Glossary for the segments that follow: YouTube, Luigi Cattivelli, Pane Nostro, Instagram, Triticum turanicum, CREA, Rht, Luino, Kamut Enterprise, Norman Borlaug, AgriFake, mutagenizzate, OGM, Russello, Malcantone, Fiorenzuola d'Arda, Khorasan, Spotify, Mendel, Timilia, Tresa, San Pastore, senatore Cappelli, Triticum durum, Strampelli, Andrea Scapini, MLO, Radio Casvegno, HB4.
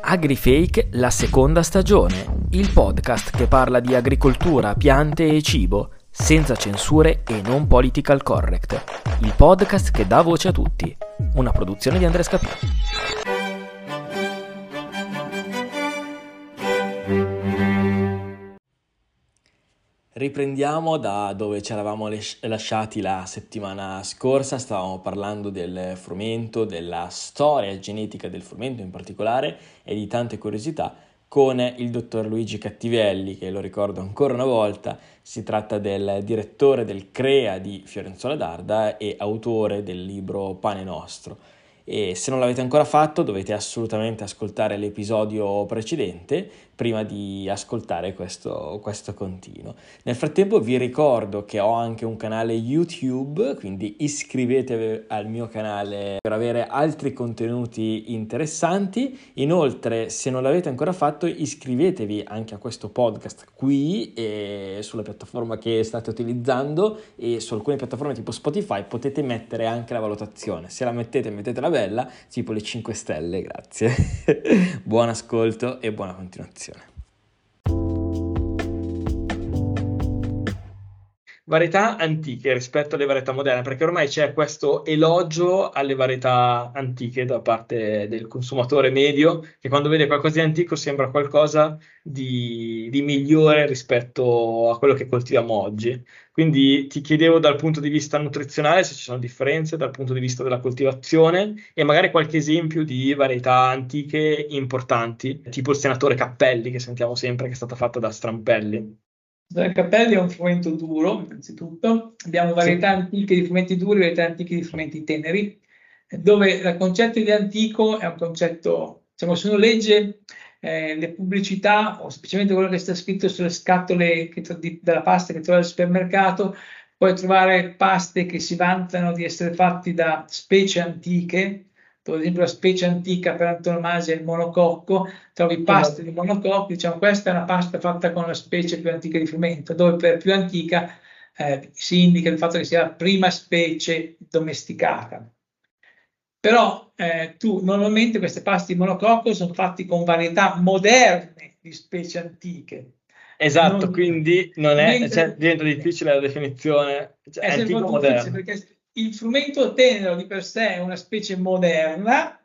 AgriFake, la seconda stagione, il podcast che parla di agricoltura, piante e cibo, senza censure e non political correct. Il podcast che dà voce a tutti. Una produzione di Andrea Scapini. Riprendiamo da dove ci eravamo lasciati la settimana scorsa. Stavamo parlando del frumento, della storia genetica del frumento in particolare e di tante curiosità con il dottor Luigi Cattivelli, che lo ricordo ancora una volta, si tratta del direttore del CREA di Fiorenzuola d'Arda e autore del libro Pane Nostro. E se non l'avete ancora fatto dovete assolutamente ascoltare l'episodio precedente prima di ascoltare questo continuo. Nel frattempo vi ricordo che ho anche un canale YouTube, quindi iscrivetevi al mio canale per avere altri contenuti interessanti. Inoltre, se non l'avete ancora fatto, iscrivetevi anche a questo podcast qui e sulla piattaforma che state utilizzando, e su alcune piattaforme tipo Spotify potete mettere anche la valutazione. Se la mettetela bella, tipo le 5 stelle, grazie. Buon ascolto e buona continuazione. Varietà antiche rispetto alle varietà moderne, perché ormai c'è questo elogio alle varietà antiche da parte del consumatore medio, che quando vede qualcosa di antico sembra qualcosa di migliore rispetto a quello che coltiviamo oggi. Quindi ti chiedevo dal punto di vista nutrizionale se ci sono differenze, dal punto di vista della coltivazione, e magari qualche esempio di varietà antiche importanti, tipo il senatore Cappelli, che sentiamo sempre, che è stata fatta da Strampelli. Il Cappelli è un frumento duro, innanzitutto. Abbiamo varietà antiche di frumenti duri, varietà antiche di frumenti teneri, dove il concetto di antico è un concetto, diciamo, se uno legge le pubblicità o semplicemente quello che sta scritto sulle scatole della pasta che trovi al supermercato, puoi trovare paste che si vantano di essere fatti da specie antiche. Per esempio, la specie antica per antonomasia è il monococco, trovi paste di monococco, diciamo questa è una pasta fatta con la specie più antica di frumento, dove per più antica si indica il fatto che sia la prima specie domesticata. Però tu normalmente queste paste di monococco sono fatte con varietà moderne di specie antiche. Esatto, quindi non è, diventa difficile la definizione, cioè, è antico moderno. Il frumento tenero di per sé è una specie moderna,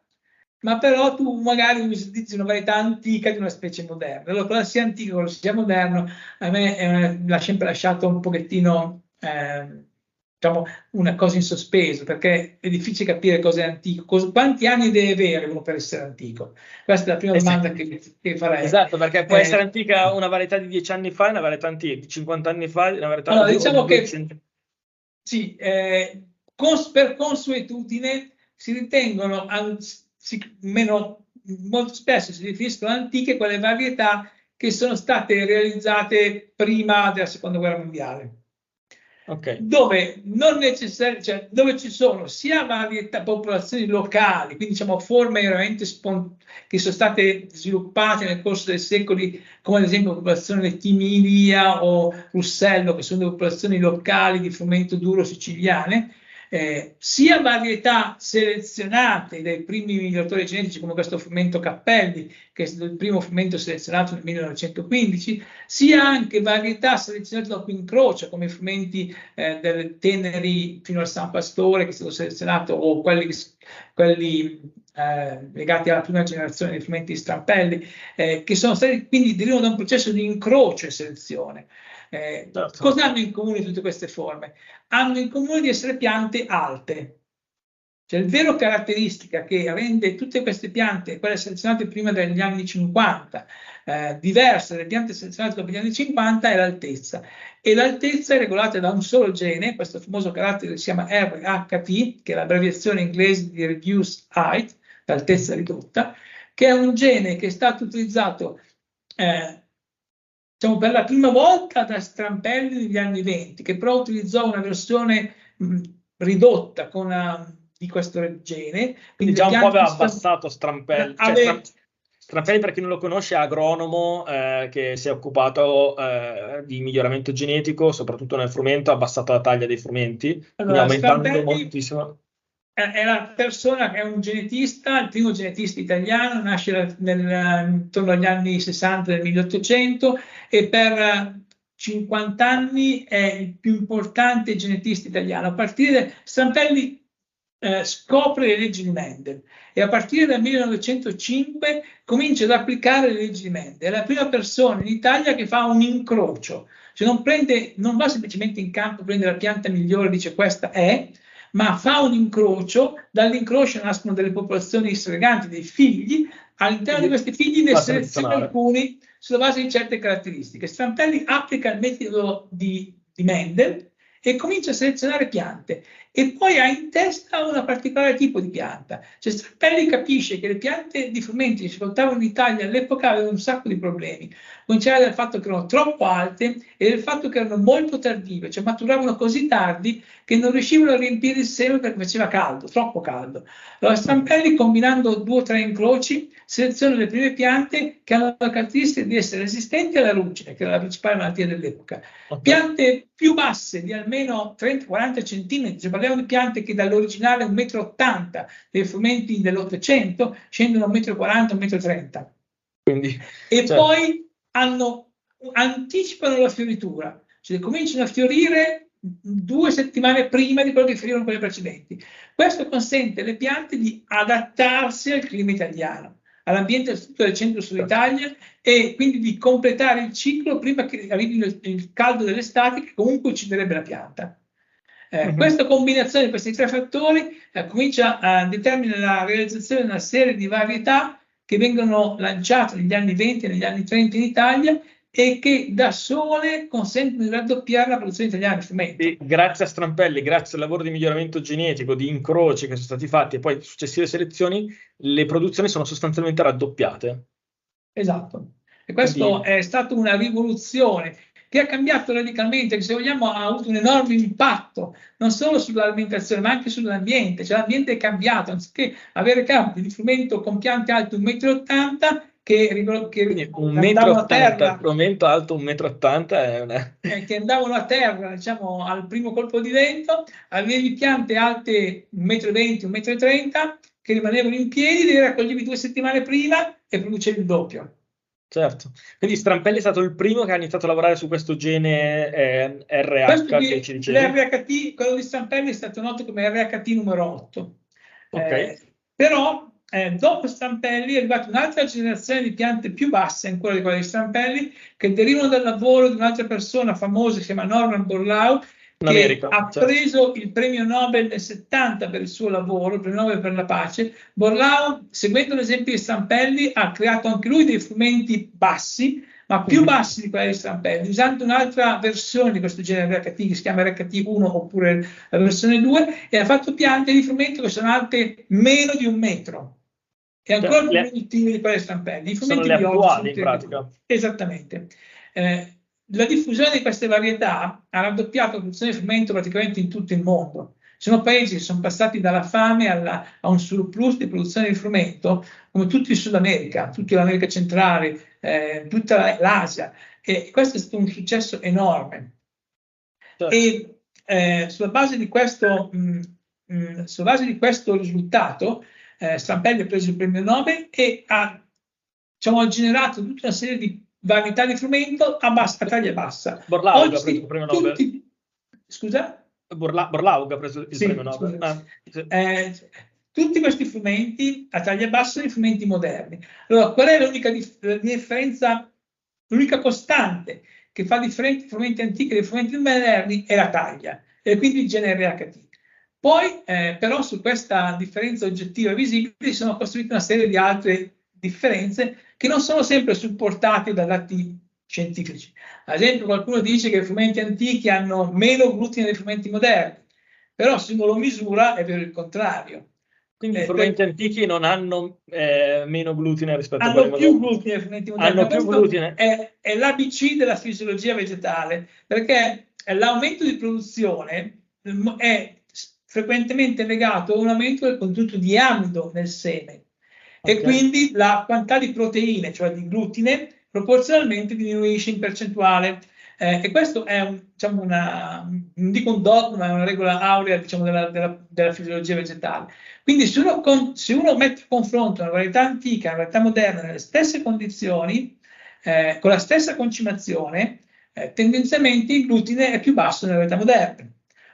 ma però tu magari utilizzi una varietà antica di una specie moderna. Allora, quello sia antico, quello sia moderno, a me l'ha sempre lasciato un pochettino, diciamo, una cosa in sospeso, perché è difficile capire cosa è antico. Quanti anni deve avere uno per essere antico? Questa è la prima domanda che farei. Esatto, perché può essere antica una varietà di 10 anni fa, una varietà antica di 50 anni fa, una varietà antica. Allora, diciamo che sì, per consuetudine si ritengono, molto spesso si definiscono antiche quelle varietà che sono state realizzate prima della seconda guerra mondiale, okay. Dove non cioè, dove ci sono sia varietà, popolazioni locali, quindi diciamo forme veramente che sono state sviluppate nel corso dei secoli, come ad esempio la popolazione Timilia o Russello, che sono delle popolazioni locali di frumento duro siciliane. Sia varietà selezionate dai primi miglioratori genetici, come questo frumento Cappelli, che è stato il primo frumento selezionato nel 1915, sia anche varietà selezionate dopo incrocio, come i frumenti dei teneri fino al San Pastore, che è stato selezionato, o quelli legati alla prima generazione dei frumenti di Strampelli, che sono stati quindi derivano da un processo di incrocio e selezione. Cosa hanno in comune tutte queste forme? Hanno in comune di essere piante alte, cioè il vero caratteristica che rende tutte queste piante, quelle selezionate prima degli anni 50, diverse dalle piante selezionate dopo gli anni 50, è l'altezza, e l'altezza è regolata da un solo gene, questo famoso carattere che si chiama HB4, che è l'abbreviazione inglese di Reduced Height, l'altezza ridotta, che è un gene che è stato utilizzato diciamo per la prima volta da Strampelli negli anni 20, che però utilizzò una versione ridotta di questo gene. Quindi già un po' aveva abbassato Strampelli. Strampelli, per chi non lo conosce, è agronomo che si è occupato di miglioramento genetico, soprattutto nel frumento, ha abbassato la taglia dei frumenti, aumentando moltissimo. è la persona che è un genetista, il primo genetista italiano, nasce intorno agli anni 60 del 1800 e per 50 anni è il più importante genetista italiano. A partire da Strampelli scopre le leggi di Mendel e a partire dal 1905 comincia ad applicare le leggi di Mendel. È la prima persona in Italia che fa un incrocio, cioè non va semplicemente in campo, prende la pianta migliore e dice questa è, ma fa un incrocio, dall'incrocio nascono delle popolazioni disgreganti, dei figli, all'interno di questi figli ne seleziona alcuni sulla base di certe caratteristiche. Strampelli applica il metodo di Mendel e comincia a selezionare piante e poi ha in testa un particolare tipo di pianta. Cioè Strampelli capisce che le piante di frumento che si coltivavano in Italia all'epoca avevano un sacco di problemi, cominciava dal fatto che erano troppo alte e del fatto che erano molto tardive, cioè maturavano così tardi che non riuscivano a riempire il seme perché faceva caldo, troppo caldo. Allora Strampelli, combinando 2 o 3 incroci, seleziona le prime piante che hanno la caratteristica di essere resistenti alla ruggine, che era la principale malattia dell'epoca, piante più basse di almeno 30-40 centimetri, cioè parliamo di piante che dall'originale 1,80 m dei frumenti dell'Ottocento scendono a 1,40 m, 1,30 m. Quindi, e cioè, poi anticipano la fioritura, cioè cominciano a fiorire 2 settimane prima di quello che fiorivano quelle precedenti. Questo consente alle piante di adattarsi al clima italiano, all'ambiente del centro-sud Italia e quindi di completare il ciclo prima che arrivi il caldo dell'estate che comunque ucciderebbe la pianta. Questa combinazione di questi 3 fattori determina la realizzazione di una serie di varietà che vengono lanciate negli anni 20 e negli anni 30 in Italia e che da sole consentono di raddoppiare la produzione italiana di frumenti. Grazie a Strampelli, grazie al lavoro di miglioramento genetico, di incroci che sono stati fatti e poi successive selezioni, le produzioni sono sostanzialmente raddoppiate. Esatto, e questo è stata una rivoluzione che ha cambiato radicalmente, che se vogliamo ha avuto un enorme impatto non solo sull'alimentazione ma anche sull'ambiente, cioè l'ambiente è cambiato, anziché avere campi di frumento con piante alte 1,80 m, che andavano a terra, frumento alto 1,80 m è una... che andavano a terra, diciamo, al primo colpo di vento, avevi piante alte 1,20 m, 1,30 m che rimanevano in piedi, le raccoglievi 2 settimane prima e producevi il doppio. Certo, quindi Strampelli è stato il primo che ha iniziato a lavorare su questo gene RH che ci dicevi. L'RHT, quello di Strampelli è stato noto come RHT numero 8. Okay. Però dopo Strampelli è arrivata un'altra generazione di piante più basse ancora di quella di Strampelli, che derivano dal lavoro di un'altra persona famosa che si chiama Norman Borlaug, che ha preso il premio Nobel nel 70 per il suo lavoro, il premio Nobel per la pace. Borlaug, seguendo l'esempio di Strampelli, ha creato anche lui dei frumenti bassi, ma più bassi di quelli di Strampelli, usando un'altra versione di questo genere RHT, che si chiama RHT1 oppure la versione 2, e ha fatto piante di frumento che sono alte meno di 1 metro. E ancora più produttive di quelli di Strampelli. I frumenti sono le attuali, in pratica. Esattamente. La diffusione di queste varietà ha raddoppiato la produzione di frumento praticamente in tutto il mondo. Ci sono paesi che sono passati dalla fame a un surplus di produzione di frumento, come tutto il Sud America, tutta l'America centrale, tutta l'Asia, e questo è stato un successo enorme. Certo. E sulla base di questo risultato, Strampelli ha preso il premio Nobel e ha, diciamo, generato tutta una serie di varietà di frumento a taglia bassa. Borlaug ha preso il premio Nobel. Scusa? Borlaug ha preso il premio Nobel. Sì. Tutti questi frumenti a taglia bassa sono i frumenti moderni. Allora, qual è l'unica costante che fa differenti i frumenti antichi dai frumenti moderni? È la taglia, e quindi il gene RHT. Poi, però, su questa differenza oggettiva e visibile sono costruite una serie di altre differenze che non sono sempre supportate da dati scientifici. Ad esempio, qualcuno dice che i frumenti antichi hanno meno glutine dei frumenti moderni, però se uno lo misura è vero il contrario. Quindi i frumenti antichi non hanno meno glutine rispetto a quelli moderni. Hanno più glutine i frumenti moderni. Hanno più glutine. È l'ABC della fisiologia vegetale, perché l'aumento di produzione è frequentemente legato a un aumento del contenuto di amido nel seme. Okay. E quindi la quantità di proteine, cioè di glutine, proporzionalmente diminuisce in percentuale. E questo è diciamo non dico un dogma, ma è una regola aurea diciamo, della fisiologia vegetale. Quindi se uno mette a confronto una varietà antica e una varietà moderna nelle stesse condizioni, con la stessa concimazione, tendenzialmente il glutine è più basso nella varietà moderna.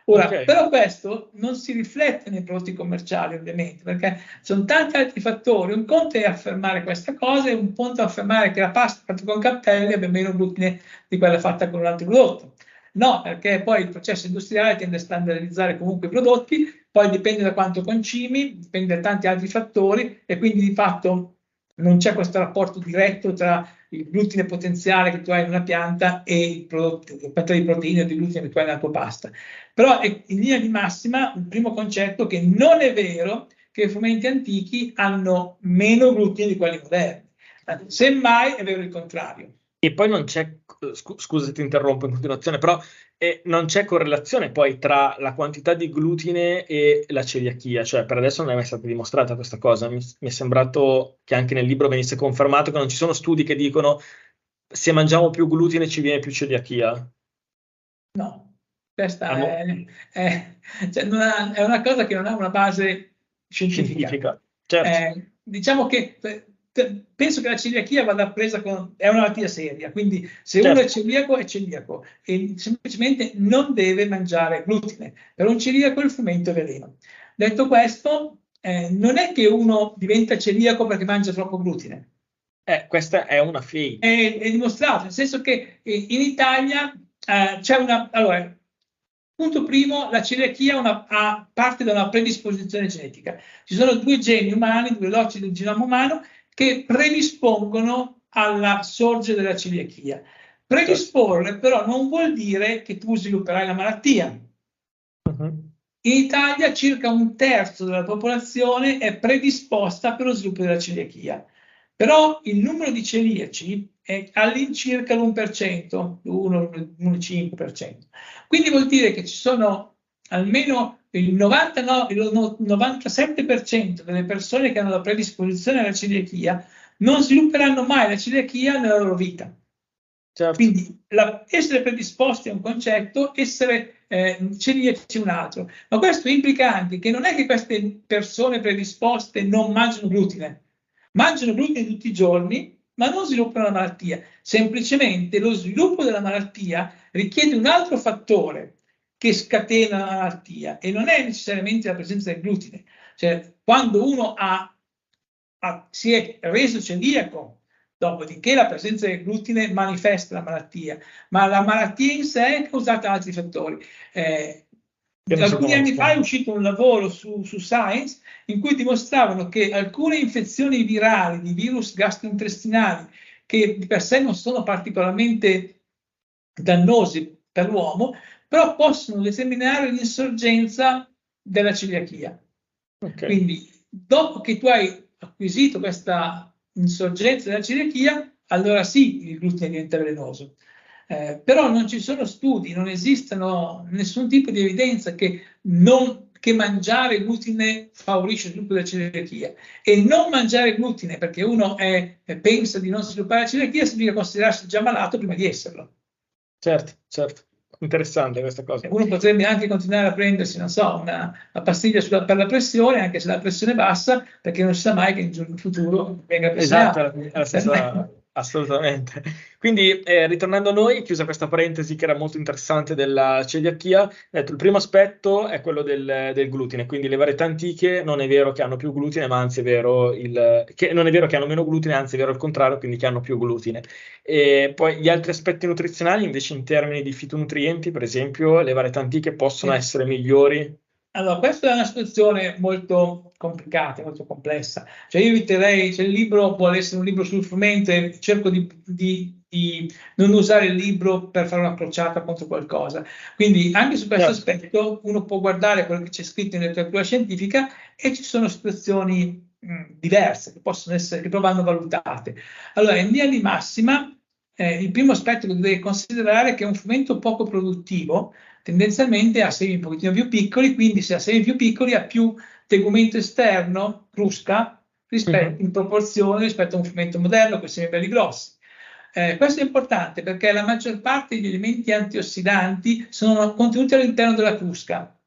Ora, okay. Però questo non si riflette nei prodotti commerciali ovviamente, perché sono tanti altri fattori. Un conto è affermare questa cosa e un conto è affermare che la pasta fatta con Cappelli abbia meno glutine di quella fatta con un altro prodotto. No, perché poi il processo industriale tende a standardizzare comunque i prodotti, poi dipende da quanto concimi, dipende da tanti altri fattori e quindi di fatto non c'è questo rapporto diretto tra il glutine potenziale che tu hai in una pianta e il prodotto di proteine o di glutine che tu hai nella tua pasta. Però in linea di massima il primo concetto è che non è vero che i frumenti antichi hanno meno glutine di quelli moderni, semmai è vero il contrario. E poi non c'è, scusa se ti interrompo in continuazione, però non c'è correlazione poi tra la quantità di glutine e la celiachia, cioè per adesso non è mai stata dimostrata questa cosa, mi è sembrato che anche nel libro venisse confermato che non ci sono studi che dicono se mangiamo più glutine ci viene più celiachia. No, questa è una cosa che non ha una base scientifica. Certo. Diciamo che... penso che la celiachia vada presa è una malattia seria, quindi se certo. Uno è celiaco e semplicemente non deve mangiare glutine. Per un celiaco il frumento è veleno. Detto questo, non è che uno diventa celiaco perché mangia troppo glutine. Questa è una fake. È dimostrato, nel senso che in Italia c'è una... Allora, punto primo, la celiachia parte da una predisposizione genetica. Ci sono due geni umani, due loci del genoma umano, che predispongono alla sorge della celiachia. Predisporle però non vuol dire che tu svilupperai la malattia. In Italia circa 1/3 della popolazione è predisposta per lo sviluppo della celiachia, però il numero di celiaci è all'incirca l'1%, l'1,5%. Quindi vuol dire che ci sono almeno il 97% delle persone che hanno la predisposizione alla celiachia non svilupperanno mai la celiachia nella loro vita. Certo. Quindi essere predisposti è un concetto, essere celiaci un altro. Ma questo implica anche che non è che queste persone predisposte non mangiano glutine tutti i giorni, ma non sviluppano la malattia. Semplicemente lo sviluppo della malattia richiede un altro fattore che scatena la malattia e non è necessariamente la presenza del glutine. Cioè, quando uno si è reso celiaco, dopodiché la presenza del glutine manifesta la malattia, ma la malattia in sé è causata da altri fattori. Alcuni anni fa è uscito un lavoro su Science in cui dimostravano che alcune infezioni virali di virus gastrointestinali, che di per sé non sono particolarmente dannosi per l'uomo, però possono determinare l'insorgenza della celiachia. Okay. Quindi dopo che tu hai acquisito questa insorgenza della celiachia, allora sì, il glutine diventa velenoso. Però non ci sono studi, non esistono nessun tipo di evidenza che mangiare glutine favorisce lo sviluppo della celiachia. E non mangiare glutine, perché uno pensa di non sviluppare la celiachia, significa considerarsi già malato prima di esserlo. Certo, certo. Interessante questa cosa. Uno potrebbe anche continuare a prendersi, non so, una pastiglia per la pressione, anche se la pressione è bassa, perché non si sa mai che in giorno futuro venga pressione. Esatto, assolutamente. Quindi, ritornando a noi, chiusa questa parentesi che era molto interessante della celiachia, il primo aspetto è quello del glutine, quindi le varietà antiche non è vero che hanno più glutine, ma anzi è vero che non è vero che hanno meno glutine, anzi è vero il contrario, quindi che hanno più glutine. E poi gli altri aspetti nutrizionali, invece in termini di fitonutrienti, per esempio, le varietà antiche possono essere migliori? Allora, questa è una situazione molto complicata, molto complessa. Cioè io eviterei, se il libro vuole essere un libro sul frumento, cerco di non usare il libro per fare una crociata contro qualcosa. Quindi anche su questo aspetto uno può guardare quello che c'è scritto in letteratura scientifica e ci sono situazioni diverse che poi vanno valutate. Allora, in linea di massima, il primo aspetto che dovete considerare è che è un frumento poco produttivo, tendenzialmente ha semi un pochettino più piccoli, quindi se ha semi più piccoli ha più tegumento esterno, crusca, in proporzione rispetto a un frumento moderno con semi belli grossi. Questo è importante perché la maggior parte degli elementi antiossidanti sono contenuti all'interno della crusca.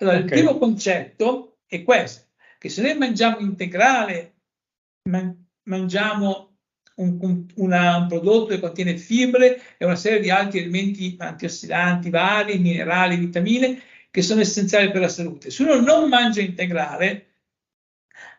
Allora, okay. Il primo concetto è questo, che se noi mangiamo integrale, mangiamo un prodotto che contiene fibre e una serie di altri elementi antiossidanti vari, minerali, vitamine, che sono essenziali per la salute. Se uno non mangia integrale,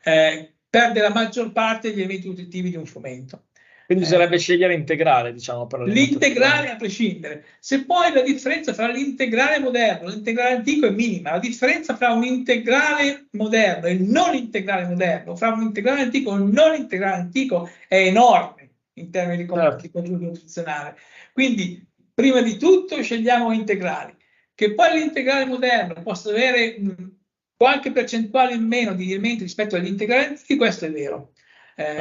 perde la maggior parte degli elementi nutritivi di un frumento. Quindi bisognerebbe scegliere integrale, diciamo. L'integrale a prescindere. Se poi la differenza tra l'integrale moderno e l'integrale antico è minima, la differenza tra un integrale moderno e il non integrale moderno, fra un integrale antico e un non integrale antico è enorme in termini di contenuto nutrizionale. Quindi, prima di tutto, scegliamo integrali. Che poi l'integrale moderno possa avere qualche percentuale in meno di elementi rispetto agli integrali antichi, questo è vero.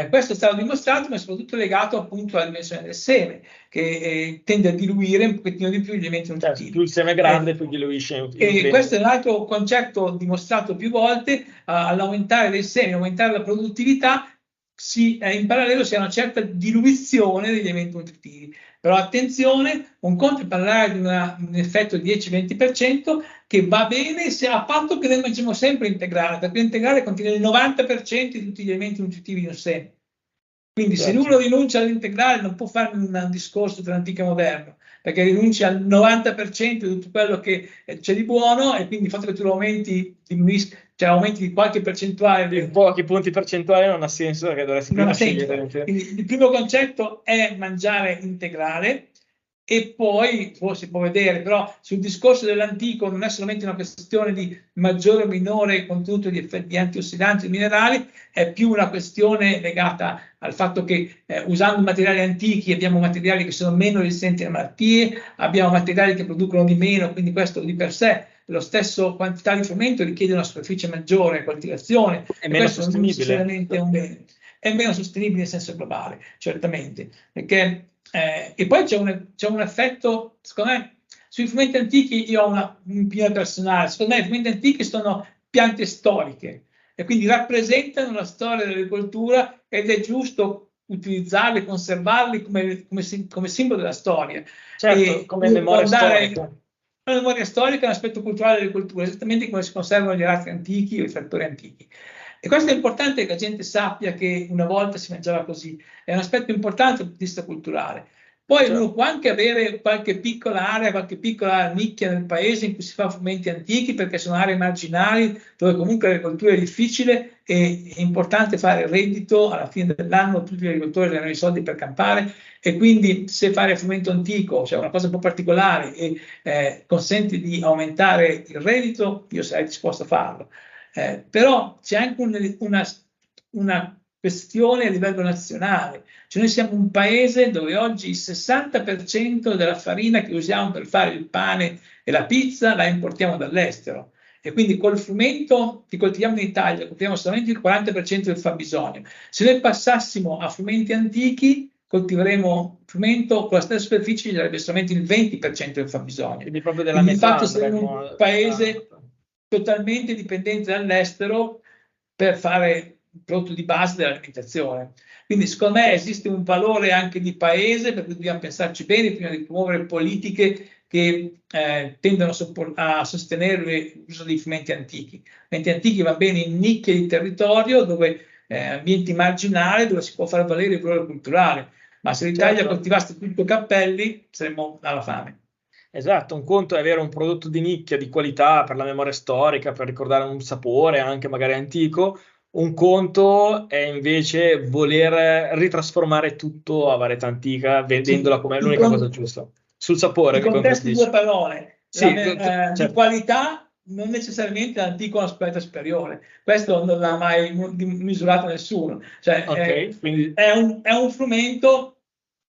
Questo è stato dimostrato, ma è soprattutto legato appunto alla dimensione del seme, che tende a diluire un pochettino di più gli elementi nutritivi. Certo, più il seme è grande, più diluisce. E questo è un altro concetto dimostrato più volte, all'aumentare del seme, aumentare la produttività, in parallelo si ha una certa diluizione degli elementi nutritivi. Però attenzione, un conto è parlare di un effetto del 10-20% che va bene se a patto che noi mangiamo sempre integrale, perché l'integrale contiene il 90% di tutti gli elementi nutritivi di un seme. Quindi se uno rinuncia all'integrale non può fare un discorso tra antico e moderno, perché rinuncia al 90% di tutto quello che c'è di buono e quindi il fatto che tu lo aumenti, cioè aumenti di qualche percentuale. Di pochi punti percentuali non ha senso, perché dovresti prima scegliere. Quindi, il primo concetto è mangiare integrale e poi si può vedere, però sul discorso dell'antico non è solamente una questione di maggiore o minore contenuto di effetti antiossidanti e minerali, è più una questione legata al fatto che usando materiali antichi abbiamo materiali che sono meno resistenti a malattie, abbiamo materiali che producono di meno, quindi questo di per sé lo stesso quantità di frumento richiede una superficie maggiore, coltivazione, è meno sostenibile. È meno sostenibile in senso globale, certamente, perché e poi c'è un effetto, secondo me, sui frumenti antichi io ho un'opinione personale, secondo me i frumenti antichi sono piante storiche e quindi rappresentano la storia dell'agricoltura ed è giusto utilizzarli, conservarli come simbolo della storia. Certo, e come memoria storica. La memoria storica è un aspetto culturale dell'agricoltura, esattamente come si conservano gli aratri antichi o i trattori antichi. E questo è importante che la gente sappia che una volta si mangiava così, è un aspetto importante dal punto di vista culturale. Poi uno può anche avere qualche piccola area, qualche piccola nicchia nel paese in cui si fa frumenti antichi, perché sono aree marginali dove comunque l'agricoltura è difficile e è importante fare reddito alla fine dell'anno, tutti gli agricoltori hanno i soldi per campare e quindi se fare frumento antico, cioè una cosa un po' particolare e consente di aumentare il reddito, io sarei disposto a farlo. Però c'è anche una questione a livello nazionale, cioè noi siamo un paese dove oggi il 60% della farina che usiamo per fare il pane e la pizza la importiamo dall'estero e quindi col frumento che coltiviamo in Italia coltiviamo solamente il 40% del fabbisogno. Se noi passassimo a frumenti antichi coltiveremo frumento con la stessa superficie ci sarebbe solamente il 20% del fabbisogno. Quindi proprio della metà. Infatti saremo un paese totalmente dipendente dall'estero per fare il prodotto di base dell'alimentazione. Quindi secondo me esiste un valore anche di paese, per cui dobbiamo pensarci bene prima di promuovere politiche che tendono a sostenere l'uso dei frumenti antichi. I frumenti antichi va bene in nicchie di territorio, dove ambienti marginali, dove si può far valere il valore culturale, ma se l'Italia coltivasse tutto Cappelli saremmo alla fame. Esatto, un conto è avere un prodotto di nicchia, di qualità per la memoria storica, per ricordare un sapore anche magari antico, un conto è invece voler ritrasformare tutto a varietà antica vedendola come l'unica cosa giusta. Sul sapore. In contesto di due parole, sì, certo. Di qualità non necessariamente l'antico è un aspetto superiore, questo non l'ha mai misurato nessuno, cioè, okay, quindi è un frumento.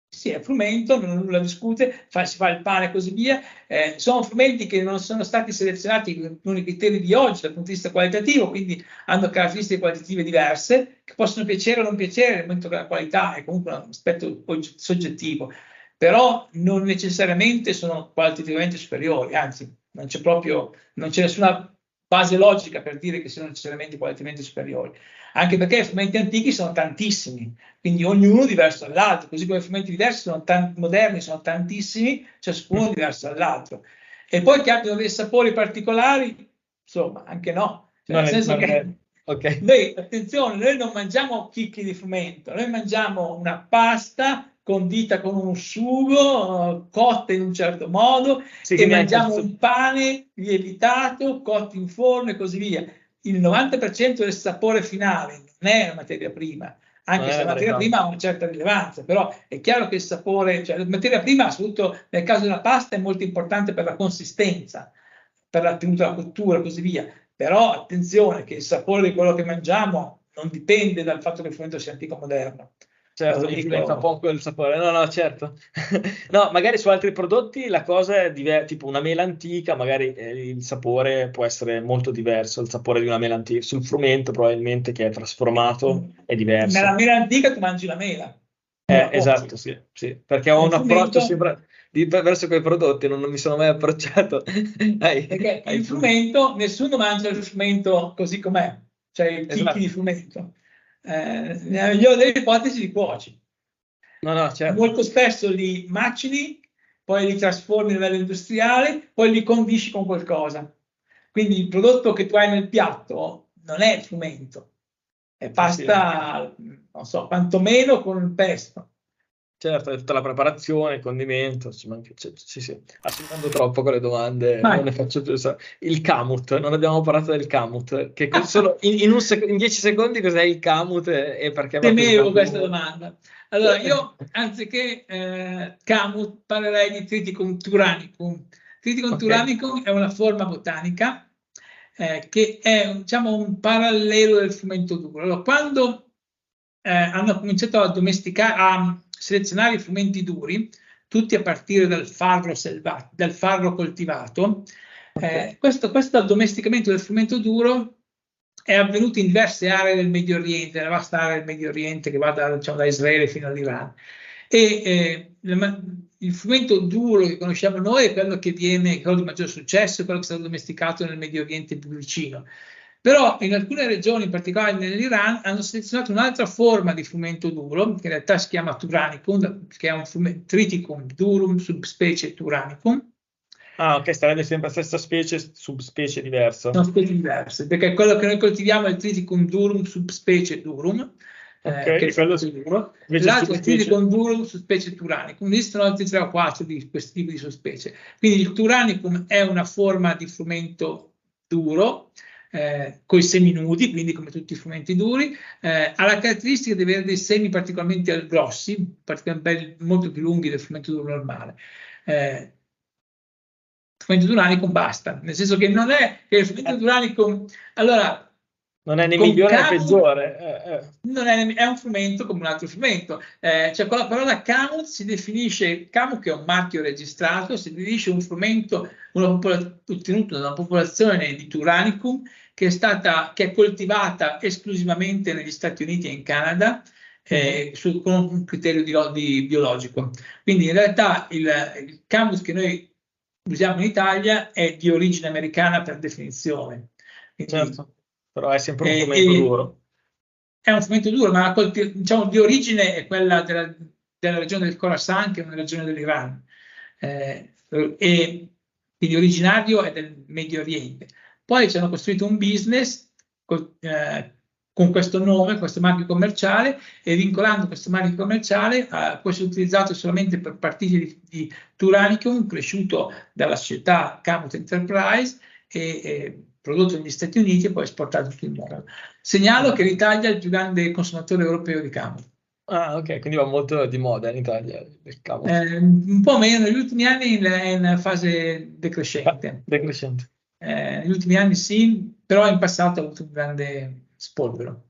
Sì, è frumento, non nulla discute, si fa il pane e così via. Sono frumenti che non sono stati selezionati con i criteri di oggi dal punto di vista qualitativo, quindi hanno caratteristiche qualitative diverse, che possono piacere o non piacere, nel momento che la qualità è comunque un aspetto soggettivo, però non necessariamente sono qualitativamente superiori, anzi, non c'è nessuna base logica per dire che siano necessariamente qualitativamente superiori, anche perché i frumenti antichi sono tantissimi, quindi ognuno diverso dall'altro, così come i frumenti diversi sono moderni, sono tantissimi, ciascuno diverso dall'altro. E poi che abbiano dei sapori particolari, insomma, anche no. Cioè, nel senso che okay. Noi, attenzione, noi non mangiamo chicchi di frumento, noi mangiamo una pasta condita con un sugo, cotta in un certo modo, sì, e mangiamo un pane lievitato, cotto in forno e così via. Il 90% del sapore finale non è la materia prima, anche se la materia prima ha una certa rilevanza, però è chiaro che il sapore, cioè la materia prima, soprattutto nel caso della pasta, è molto importante per la consistenza, per la tenuta della cottura e così via. Però attenzione che il sapore di quello che mangiamo non dipende dal fatto che il frumento sia antico o moderno. Certo, influenza poco il sapore, no, certo. No, magari su altri prodotti la cosa è diversa, tipo una mela antica, magari il sapore può essere molto diverso, il sapore di una mela antica, sul frumento probabilmente che è trasformato è diverso. Nella mela antica tu mangi la mela. Esatto, sì, sì, perché ho un approccio sempre verso quei prodotti, non mi sono mai approcciato. Perché il frumento, nessuno mangia il frumento così com'è, cioè il chicchi di frumento. Nella migliore delle ipotesi li cuoci, certo. Molto spesso li macini, poi li trasformi a livello industriale, poi li condisci con qualcosa, quindi il prodotto che tu hai nel piatto non è il frumento, è pasta, non so, quantomeno con il pesto. Certo, è tutta la preparazione, il condimento, ci manca, sì, assolutamente troppo con le domande, non ne faccio più. Il Kamut, non abbiamo parlato del Kamut, che solo in 10 secondi cos'è il Kamut e perché... Temevo questa domanda. Allora, io anziché Kamut parlerei di Triticum turanicum. Triticum turanicum è una forma botanica che è, diciamo, un parallelo del frumento duro. Allora, quando hanno cominciato a domesticare, a selezionare i frumenti duri, tutti a partire dal farro selvaggio, dal farro coltivato. Questo addomesticamento del frumento duro è avvenuto in diverse aree del Medio Oriente, nella vasta area del Medio Oriente che va da Israele fino all'Iran. Il frumento duro che conosciamo noi è quello che viene, quello di maggior successo, quello che è stato domesticato nel Medio Oriente più vicino. Però in alcune regioni, in particolare nell'Iran, hanno selezionato un'altra forma di frumento duro, che in realtà si chiama turanicum, che è un Triticum durum subspecie turanicum. Ah, ok, sarebbe sempre la stessa specie, subspecie diversa. Sono specie diverse, perché quello che noi coltiviamo è il Triticum durum subspecie durum, che è quello duro. L'altro è il Triticum durum subspecie turanicum. Esistono altri 3 o 4 di questi tipi di sottospecie. Quindi il turanicum è una forma di frumento duro, coi semi nudi, quindi come tutti i frumenti duri, ha la caratteristica di avere dei semi particolarmente grossi, molto più lunghi del frumento duro normale. Il frumento turanicum basta, nel senso che non è che il frumento turanicum, allora, non è né migliore né peggiore. Non è, è un frumento come un altro frumento. Cioè con la parola Kamut si definisce, Kamut che è un marchio registrato, si definisce un frumento ottenuto da una popolazione di Turanicum che è coltivata esclusivamente negli Stati Uniti e in Canada con un criterio di biologico. Quindi in realtà il Kamut che noi usiamo in Italia è di origine americana per definizione. Quindi, certo. Però è sempre un frumento duro. È un frumento duro, ma diciamo di origine è quella della regione del Khorasan, che è una regione dell'Iran, e quindi originario è del Medio Oriente. Poi ci hanno costruito un business con questo nome, questo marchio commerciale, e vincolando questo marchio commerciale può essere utilizzato solamente per partiglie di Turanicum, cresciuto dalla società Kamut Enterprise e prodotto negli Stati Uniti e poi esportato tutto il mondo. Segnalo che l'Italia è il più grande consumatore europeo di Kamut. Ah, ok, quindi va molto di moda in Italia il Kamut. Un po' meno, negli ultimi anni è in fase decrescente. Decrescente. Negli ultimi anni sì, però in passato ha avuto un grande spolvero.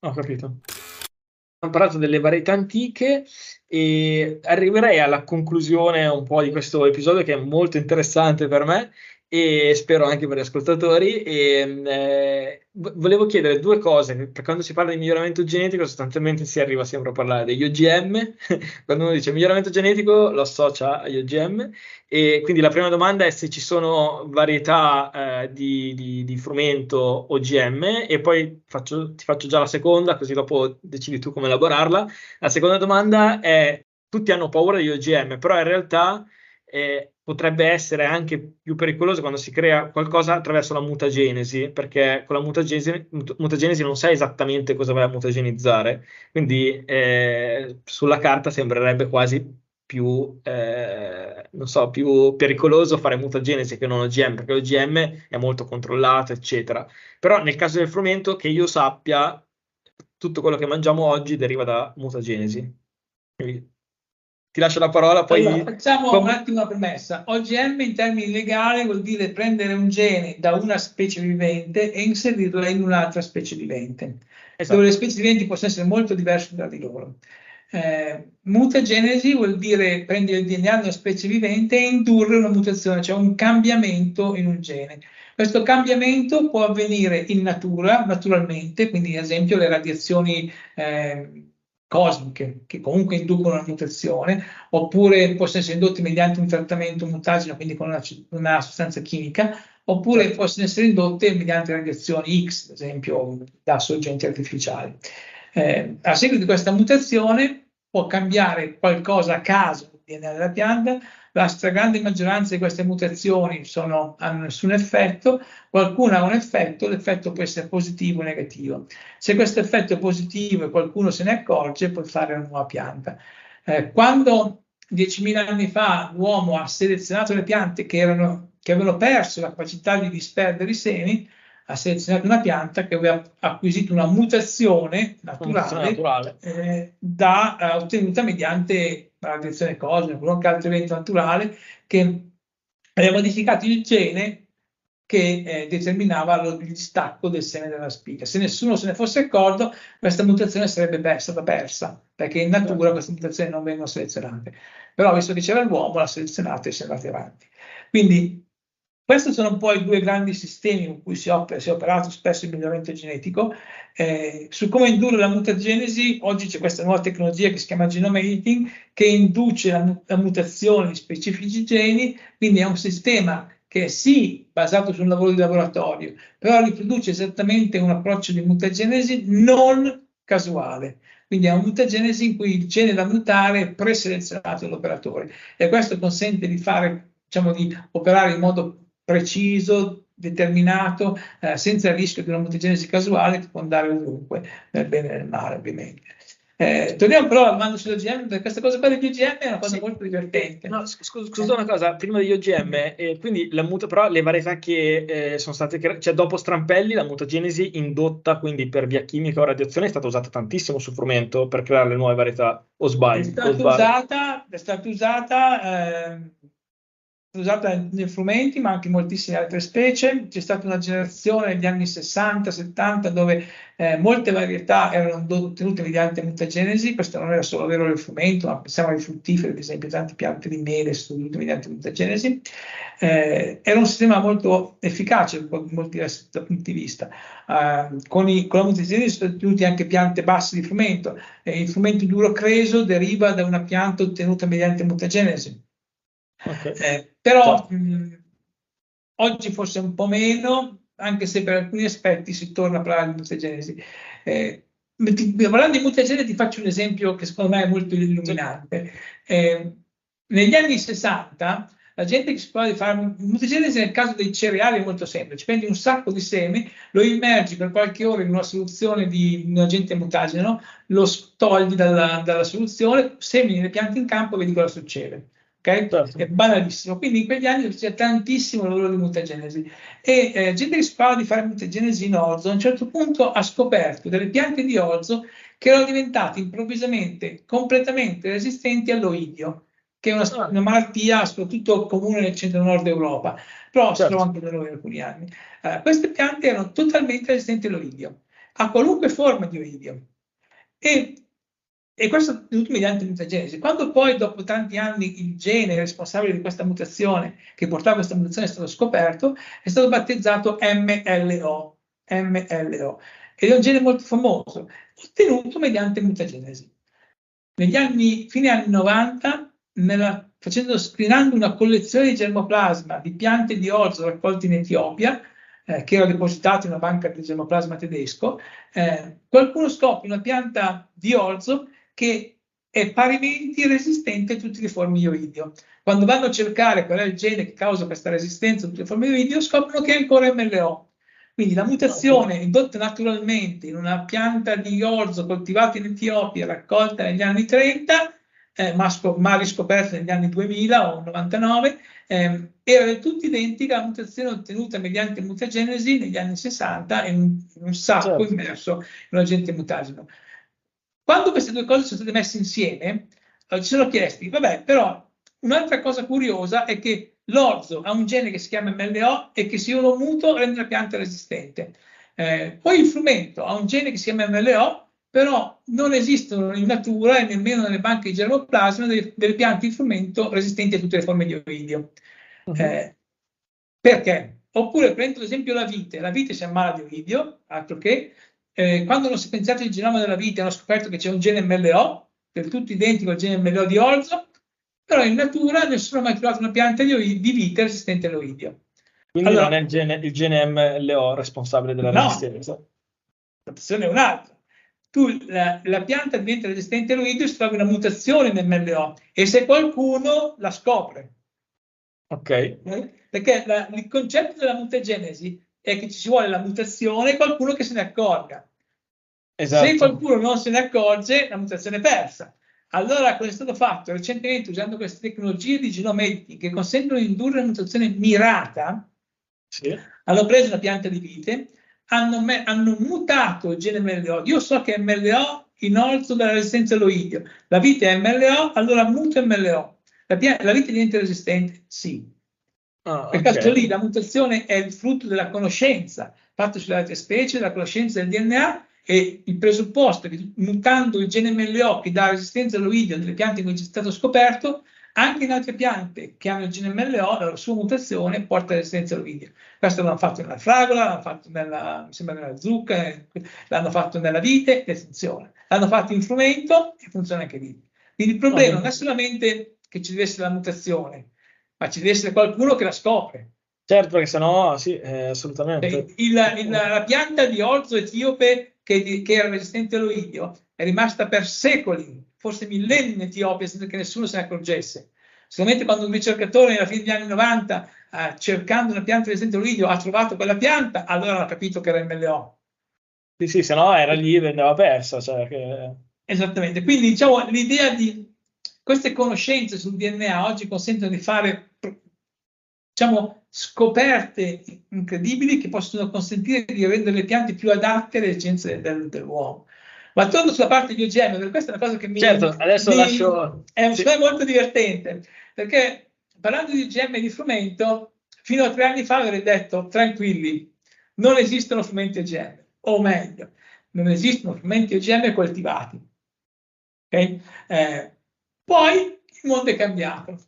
Ho capito. Abbiamo parlato delle varietà antiche e arriverei alla conclusione un po' di questo episodio che è molto interessante per me. e spero anche per gli ascoltatori. E, volevo chiedere due cose, perché quando si parla di miglioramento genetico sostanzialmente si arriva sempre a parlare degli OGM, quando uno dice miglioramento genetico lo associa agli OGM, e quindi la prima domanda è se ci sono varietà di frumento OGM, e poi ti faccio già la seconda, così dopo decidi tu come elaborarla. La seconda domanda è: tutti hanno paura degli OGM, però in realtà potrebbe essere anche più pericoloso quando si crea qualcosa attraverso la mutagenesi, perché con la mutagenesi non sai esattamente cosa vai a mutagenizzare, quindi sulla carta sembrerebbe quasi più, non so, più pericoloso fare mutagenesi che non OGM, perché l'OGM è molto controllato, eccetera. Però nel caso del frumento, che io sappia, tutto quello che mangiamo oggi deriva da mutagenesi. Quindi, ti lascio la parola, poi... Allora, facciamo un attimo una premessa. OGM in termini legali vuol dire prendere un gene da una specie vivente e inserirlo in un'altra specie vivente, esatto, dove le specie viventi possono essere molto diverse tra di loro. Mutagenesi vuol dire prendere il DNA da una specie vivente e indurre una mutazione, cioè un cambiamento in un gene. Questo cambiamento può avvenire in natura, naturalmente, quindi ad esempio le radiazioni... cosmiche, che comunque inducono una mutazione, oppure possono essere indotti mediante un trattamento mutageno, quindi con una sostanza chimica, oppure possono essere indotte mediante radiazioni X, ad esempio da sorgenti artificiali. A seguito di questa mutazione può cambiare qualcosa a caso nel DNA della pianta, la stragrande maggioranza di queste mutazioni hanno nessun effetto, qualcuno ha un effetto, l'effetto può essere positivo o negativo. Se questo effetto è positivo e qualcuno se ne accorge, può fare una nuova pianta. Quando 10.000 anni fa l'uomo ha selezionato le piante che avevano perso la capacità di disperdere i semi, ha selezionato una pianta che aveva acquisito una mutazione naturale. Ottenuta mediante radiazione cosmica, qualche altro evento naturale, che aveva modificato il gene che determinava il distacco del seme della spiga. Se nessuno se ne fosse accorto, questa mutazione sarebbe stata persa, perché in natura queste mutazioni non vengono selezionate. Però, visto che c'era l'uomo, l'ha selezionata e si è andati avanti. Quindi, questi sono un po' i due grandi sistemi con cui si è operato spesso il miglioramento genetico. Su come indurre la mutagenesi, oggi c'è questa nuova tecnologia che si chiama genome editing, che induce la mutazione di specifici geni, quindi è un sistema che è sì basato su un lavoro di laboratorio, però riproduce esattamente un approccio di mutagenesi non casuale. Quindi è una mutagenesi in cui il gene da mutare è preselezionato dall'operatore, e questo consente di fare, diciamo, di operare in modo preciso, determinato, senza il rischio di una mutagenesi casuale che può andare ovunque, nel bene e nel male, ovviamente. Torniamo però alla domanda sull'OGM, perché questa cosa qua degli OGM è una cosa molto divertente. No, scusa una cosa, prima degli OGM, quindi però le varietà che sono state create, cioè dopo Strampelli la mutagenesi indotta, quindi per via chimica o radiazione, è stata usata tantissimo sul frumento per creare le nuove varietà, o sbaglio? È stata usata nei frumenti, ma anche in moltissime altre specie. C'è stata una generazione negli anni 60-70 dove molte varietà erano ottenute mediante mutagenesi. Questo non era solo vero del frumento, ma pensiamo ai fruttiferi, ad esempio tante piante di mele sono ottenute mediante mutagenesi. Era un sistema molto efficace da molti punti di vista. Con la mutagenesi sono ottenute anche piante basse di frumento. Il frumento duro creso deriva da una pianta ottenuta mediante mutagenesi. Okay. Però oggi forse un po' meno, anche se per alcuni aspetti si torna a parlare di mutagenesi. Parlando di mutagenesi ti faccio un esempio che secondo me è molto illuminante. Negli anni 60 la gente che si parla di fare mutagenesi nel caso dei cereali è molto semplice: prendi un sacco di semi, lo immergi per qualche ora in una soluzione di un agente mutageno, lo togli dalla soluzione, semini le piante in campo e vedi cosa succede. Okay? Certo. È banalissimo. Quindi in quegli anni c'è tantissimo lavoro di mutagenesi, e gente che si parla di fare mutagenesi in orzo a un certo punto ha scoperto delle piante di orzo che erano diventate improvvisamente completamente resistenti all'oidio, che è una malattia soprattutto comune nel centro-nord Europa, però certo, anche da noi in alcuni anni. Queste piante erano totalmente resistenti all'oidio, a qualunque forma di oidio, e E questo tutto mediante mutagenesi. Quando poi dopo tanti anni il gene responsabile di questa mutazione, che portava a questa mutazione, è stato scoperto, è stato battezzato MLO, MLO, ed è un gene molto famoso, ottenuto mediante mutagenesi. Negli anni, fine anni 90, screenando una collezione di germoplasma di piante di orzo raccolti in Etiopia, che era depositato in una banca di germoplasma tedesco, qualcuno scopre una pianta di orzo che è parimenti resistente a tutti i formi ioidio. Quando vanno a cercare qual è il gene che causa questa resistenza a tutti i formi ioidio, scoprono che è ancora MLO. Quindi la mutazione indotta naturalmente in una pianta di orzo coltivata in Etiopia, raccolta negli anni 30, ma riscoperta negli anni 2000 o 99, era del tutto identica alla mutazione ottenuta mediante mutagenesi negli anni 60 in un sacco immerso in un agente mutageno. Quando queste due cose sono state messe insieme, ci sono chiesti, vabbè, però un'altra cosa curiosa è che l'orzo ha un gene che si chiama MLO e che se uno muto rende la pianta resistente. Poi il frumento ha un gene che si chiama MLO, però non esistono in natura e nemmeno nelle banche di germoplasma delle piante di frumento resistenti a tutte le forme di oidio. Perché? Oppure prendo ad esempio la vite si ammala di oidio, altro che, quando hanno sequenziato il genoma della vite hanno scoperto che c'è un gene MLO, del tutto identico al gene MLO di orzo, però in natura nessuno ha mai trovato una pianta di vite resistente all'oidio. Quindi allora, non è il gene MLO responsabile della resistenza? La posizione è un'altra. La pianta diventa resistente all'oidio e si trova una mutazione in MLO e se qualcuno la scopre. Ok. Perché il concetto della mutagenesi è che ci vuole la mutazione e qualcuno che se ne accorga. Esatto. Se qualcuno non se ne accorge, la mutazione è persa. Allora, cosa è stato fatto recentemente usando queste tecnologie di genomedici che consentono di indurre una mutazione mirata? Sì. Hanno preso una pianta di vite. Hanno mutato il gene MLO. Io so che MLO in orzo della resistenza all'oidio. La vite è MLO, allora muto MLO. La vite diventa resistente? Sì. Caso lì la mutazione è il frutto della conoscenza, fatto sulle altre specie, della conoscenza del DNA e il presupposto che mutando il gene MLO che dà resistenza all'oidio nelle piante in cui è stato scoperto, anche in altre piante che hanno il gene MLO, la sua mutazione porta resistenza all'oidio. Questo l'hanno fatto nella fragola, l'hanno fatto nella zucca, l'hanno fatto nella vite e funziona. L'hanno fatto in frumento e funziona anche lì. Quindi il problema non è solamente che ci deve essere la mutazione, ma ci deve essere qualcuno che la scopre. Certo, perché sennò sì, assolutamente. La pianta di orzo etiope che era resistente all'oidio è rimasta per secoli, forse millenni in Etiopia, senza che nessuno se ne accorgesse. Solamente quando un ricercatore alla fine degli anni 90, cercando una pianta resistente all'oidio, ha trovato quella pianta, allora ha capito che era MLO. Sì, se no era lì e andava persa. Esattamente. Quindi diciamo l'idea di queste conoscenze sul DNA oggi consentono di fare scoperte incredibili che possono consentire di rendere le piante più adatte alle esigenze dell'uomo. Ma torno sulla parte di OGM, perché questa è una cosa che mi... Certo, adesso lascio... È molto divertente, perché parlando di OGM e di frumento, fino a 3 anni fa avrei detto, tranquilli, non esistono frumenti OGM, o meglio, non esistono frumenti OGM coltivati. Okay? Poi il mondo è cambiato.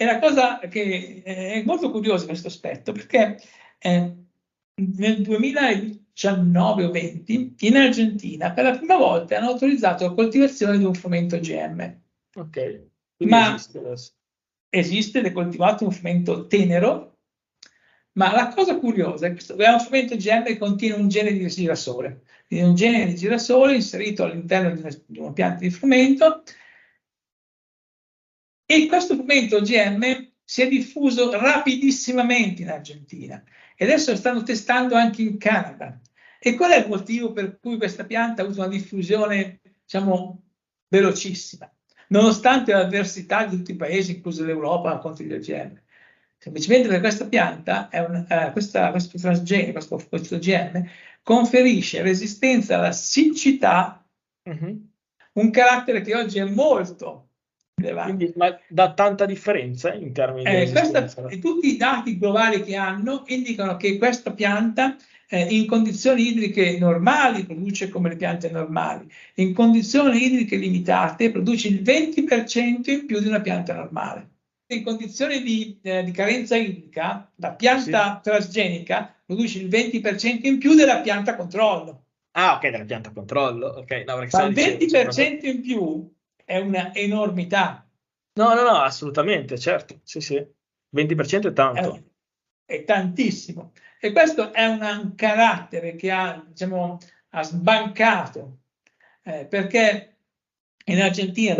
È una cosa che è molto curiosa questo aspetto, perché nel 2019 o 20 in Argentina per la prima volta hanno autorizzato la coltivazione di un frumento OGM. Ok, ma esiste ed è coltivato un frumento tenero, ma la cosa curiosa è che è un frumento OGM che contiene un gene di girasole, quindi un gene di girasole inserito all'interno di una pianta di frumento, e questo frumento OGM si è diffuso rapidissimamente in Argentina e adesso lo stanno testando anche in Canada. E qual è il motivo per cui questa pianta ha avuto una diffusione, velocissima, nonostante l'avversità di tutti i paesi, incluso l'Europa, contro gli OGM? Semplicemente perché questa pianta, questo transgene, questo OGM, conferisce resistenza alla siccità, un carattere che oggi è molto... Quindi, ma dà tanta differenza in termini di resistenza. Tutti i dati globali che hanno indicano che questa pianta in condizioni idriche normali produce come le piante normali, in condizioni idriche limitate produce il 20% in più di una pianta normale. In condizioni di carenza idrica, la pianta transgenica produce il 20% in più della pianta controllo. Ah, ok, della pianta controllo. Okay. No, ma il 20% in più è una enormità. No, no, no, assolutamente, certo. Sì, sì. 20% è tanto. È tantissimo. E questo è un carattere che ha, diciamo, ha sbancato, perché in Argentina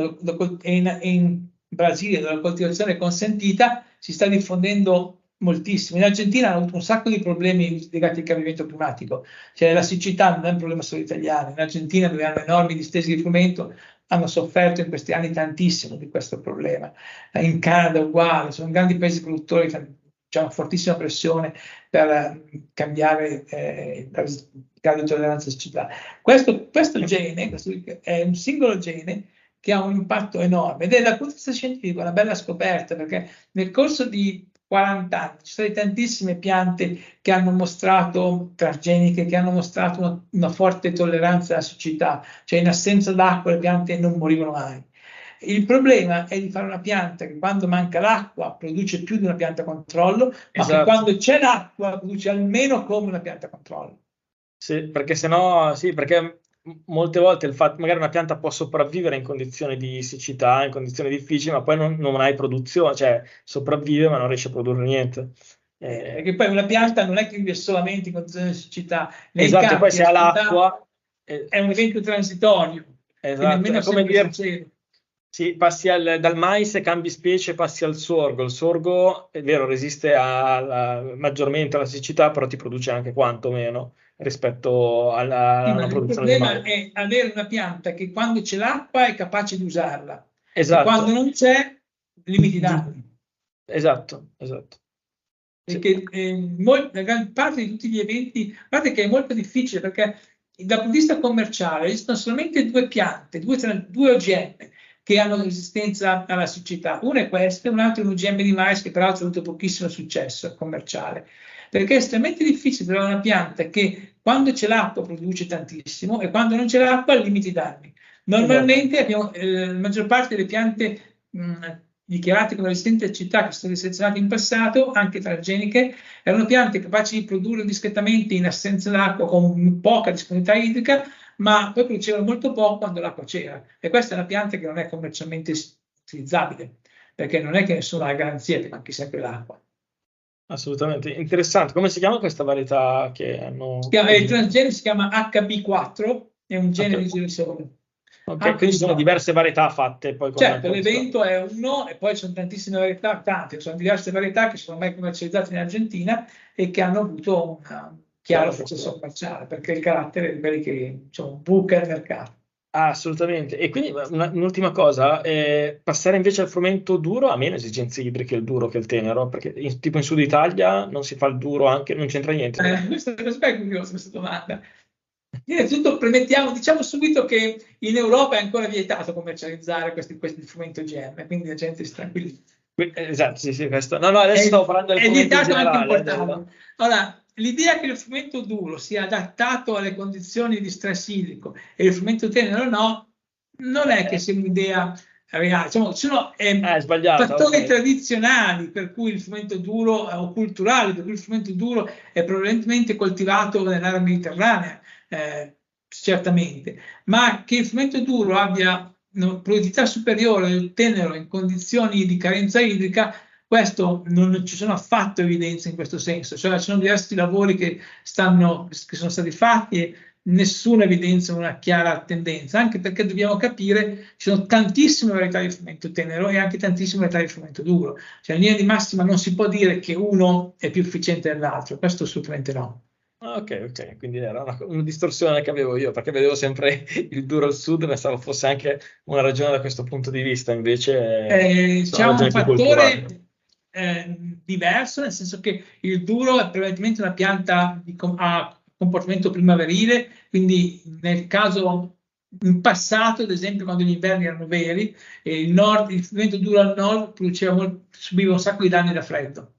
e in Brasile, dove la coltivazione è consentita, si sta diffondendo moltissimo. In Argentina hanno avuto un sacco di problemi legati al cambiamento climatico, cioè la siccità non è un problema solo italiano, in Argentina, dove hanno enormi distese di frumento, hanno sofferto in questi anni tantissimo di questo problema, in Canada uguale, sono grandi paesi produttori che c'è una fortissima pressione per cambiare il grado di tolleranza alla siccità. Questo gene, questo è un singolo gene che ha un impatto enorme ed è dal punto di vista scientifico una bella scoperta, perché nel corso di 40 anni ci sono tantissime piante che hanno mostrato, transgeniche, che hanno mostrato una forte tolleranza alla siccità, cioè in assenza d'acqua le piante non morivano mai. Il problema è di fare una pianta che quando manca l'acqua produce più di una pianta controllo, esatto, ma che quando c'è l'acqua produce almeno come una pianta controllo. Sì, perché sennò, sì, perché molte volte il fatto magari una pianta può sopravvivere in condizioni di siccità, in condizioni difficili, ma poi non hai produzione, cioè sopravvive ma non riesce a produrre niente. Perché poi una pianta non è che vive solamente in condizioni di siccità. Esatto, campi, poi se ha l'acqua è un evento transitorio. Esatto, è come dire, sì, passi dal mais e cambi specie, passi al sorgo. Il sorgo, è vero, resiste maggiormente alla siccità, però ti produce anche quantomeno rispetto alla produzione di mais. Il problema è avere una pianta che quando c'è l'acqua è capace di usarla, esatto, e quando non c'è, limiti danni. Esatto, esatto. Perché la gran parte di tutti gli eventi, guardate che è molto difficile, perché dal punto di vista commerciale esistono solamente due piante, due OGM, che hanno resistenza alla siccità. Una è questa, un altro è un OGM di mais che peraltro ha avuto pochissimo successo commerciale, perché è estremamente difficile trovare una pianta che quando c'è l'acqua produce tantissimo e quando non c'è l'acqua limiti i danni. Normalmente abbiamo, la maggior parte delle piante dichiarate come resistenti alla siccità che sono state selezionate in passato, anche transgeniche, erano piante capaci di produrre discretamente in assenza d'acqua con poca disponibilità idrica, ma poi producevano molto poco quando l'acqua c'era. E questa è una pianta che non è commercialmente utilizzabile, perché non è che nessuno ha la garanzia che manchi sempre l'acqua. Assolutamente, interessante. Come si chiama questa varietà che hanno? Il transgene si chiama HB4, è un gene di Russello. Okay, quindi ci sono diverse varietà fatte. Poi certo, l'evento è uno e poi ci sono tantissime varietà, sono diverse varietà che sono mai commercializzate in Argentina e che hanno avuto un chiaro successo commerciale, perché il carattere è quello che buca il mercato. Ah, assolutamente. E quindi un'ultima cosa, passare invece al frumento duro ha meno esigenze idriche il duro che il tenero, perché tipo in Sud Italia non si fa il duro, anche non c'entra niente. Questo è curioso, questa domanda. Innanzitutto premettiamo, diciamo subito che in Europa è ancora vietato commercializzare questi frumento OGM, quindi la gente si tranquillizza. Esatto, sì, sì, questo. No, no, adesso stavo parlando del frumento vietato generale, anche importato. Allora, l'idea che il frumento duro sia adattato alle condizioni di stress idrico e il frumento tenero no, non è che sia un'idea reale. Diciamo, sono fattori tradizionali per cui il frumento duro, o culturali, per cui il frumento duro è probabilmente coltivato nell'area mediterranea, certamente, ma che il frumento duro abbia una produttività superiore del tenero in condizioni di carenza idrica, questo non ci sono affatto evidenze in questo senso, cioè ci sono diversi lavori che sono stati fatti e nessuna evidenza, una chiara tendenza, anche perché dobbiamo capire ci sono tantissime varietà di frumento tenero e anche tantissime varietà di frumento duro, cioè in linea di massima non si può dire che uno è più efficiente dell'altro, questo assolutamente no. Ok, ok, quindi era una distorsione che avevo io, perché vedevo sempre il duro al sud, pensavo fosse anche una ragione da questo punto di vista, invece c'è un fattore diverso, nel senso che il duro è prevalentemente una pianta a comportamento primaverile, quindi nel caso in passato, ad esempio, quando gli inverni erano veri, il frumento duro al nord subiva un sacco di danni da freddo.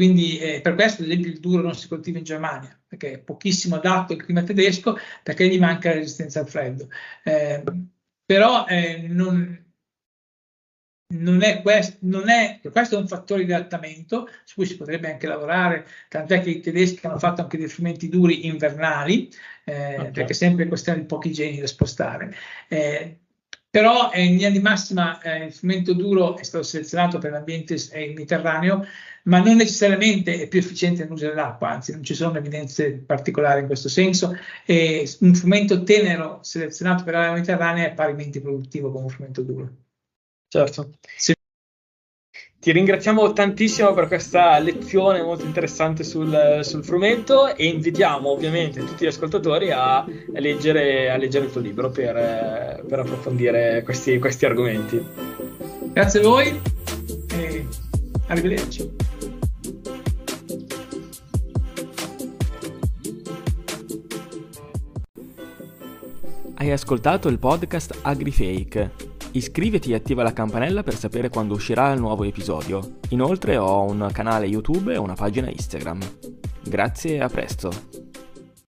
Quindi per questo, ad esempio, il duro non si coltiva in Germania, perché è pochissimo adatto al clima tedesco, perché gli manca la resistenza al freddo. Però questo è un fattore di adattamento su cui si potrebbe anche lavorare, tant'è che i tedeschi hanno fatto anche dei frumenti duri invernali, perché è sempre questione di pochi geni da spostare. Però in linea di massima il frumento duro è stato selezionato per l'ambiente mediterraneo, ma non necessariamente è più efficiente nell'uso dell'acqua, anzi non ci sono evidenze particolari in questo senso, e un frumento tenero selezionato per l'area mediterranea è parimenti produttivo come un frumento duro. Certo. Sì. Ti ringraziamo tantissimo per questa lezione molto interessante sul frumento, e invitiamo ovviamente tutti gli ascoltatori a leggere il tuo libro per approfondire questi argomenti. Grazie a voi e arrivederci. Hai ascoltato il podcast AgriFake. Iscriviti e attiva la campanella per sapere quando uscirà il nuovo episodio. Inoltre ho un canale YouTube e una pagina Instagram. Grazie e a presto!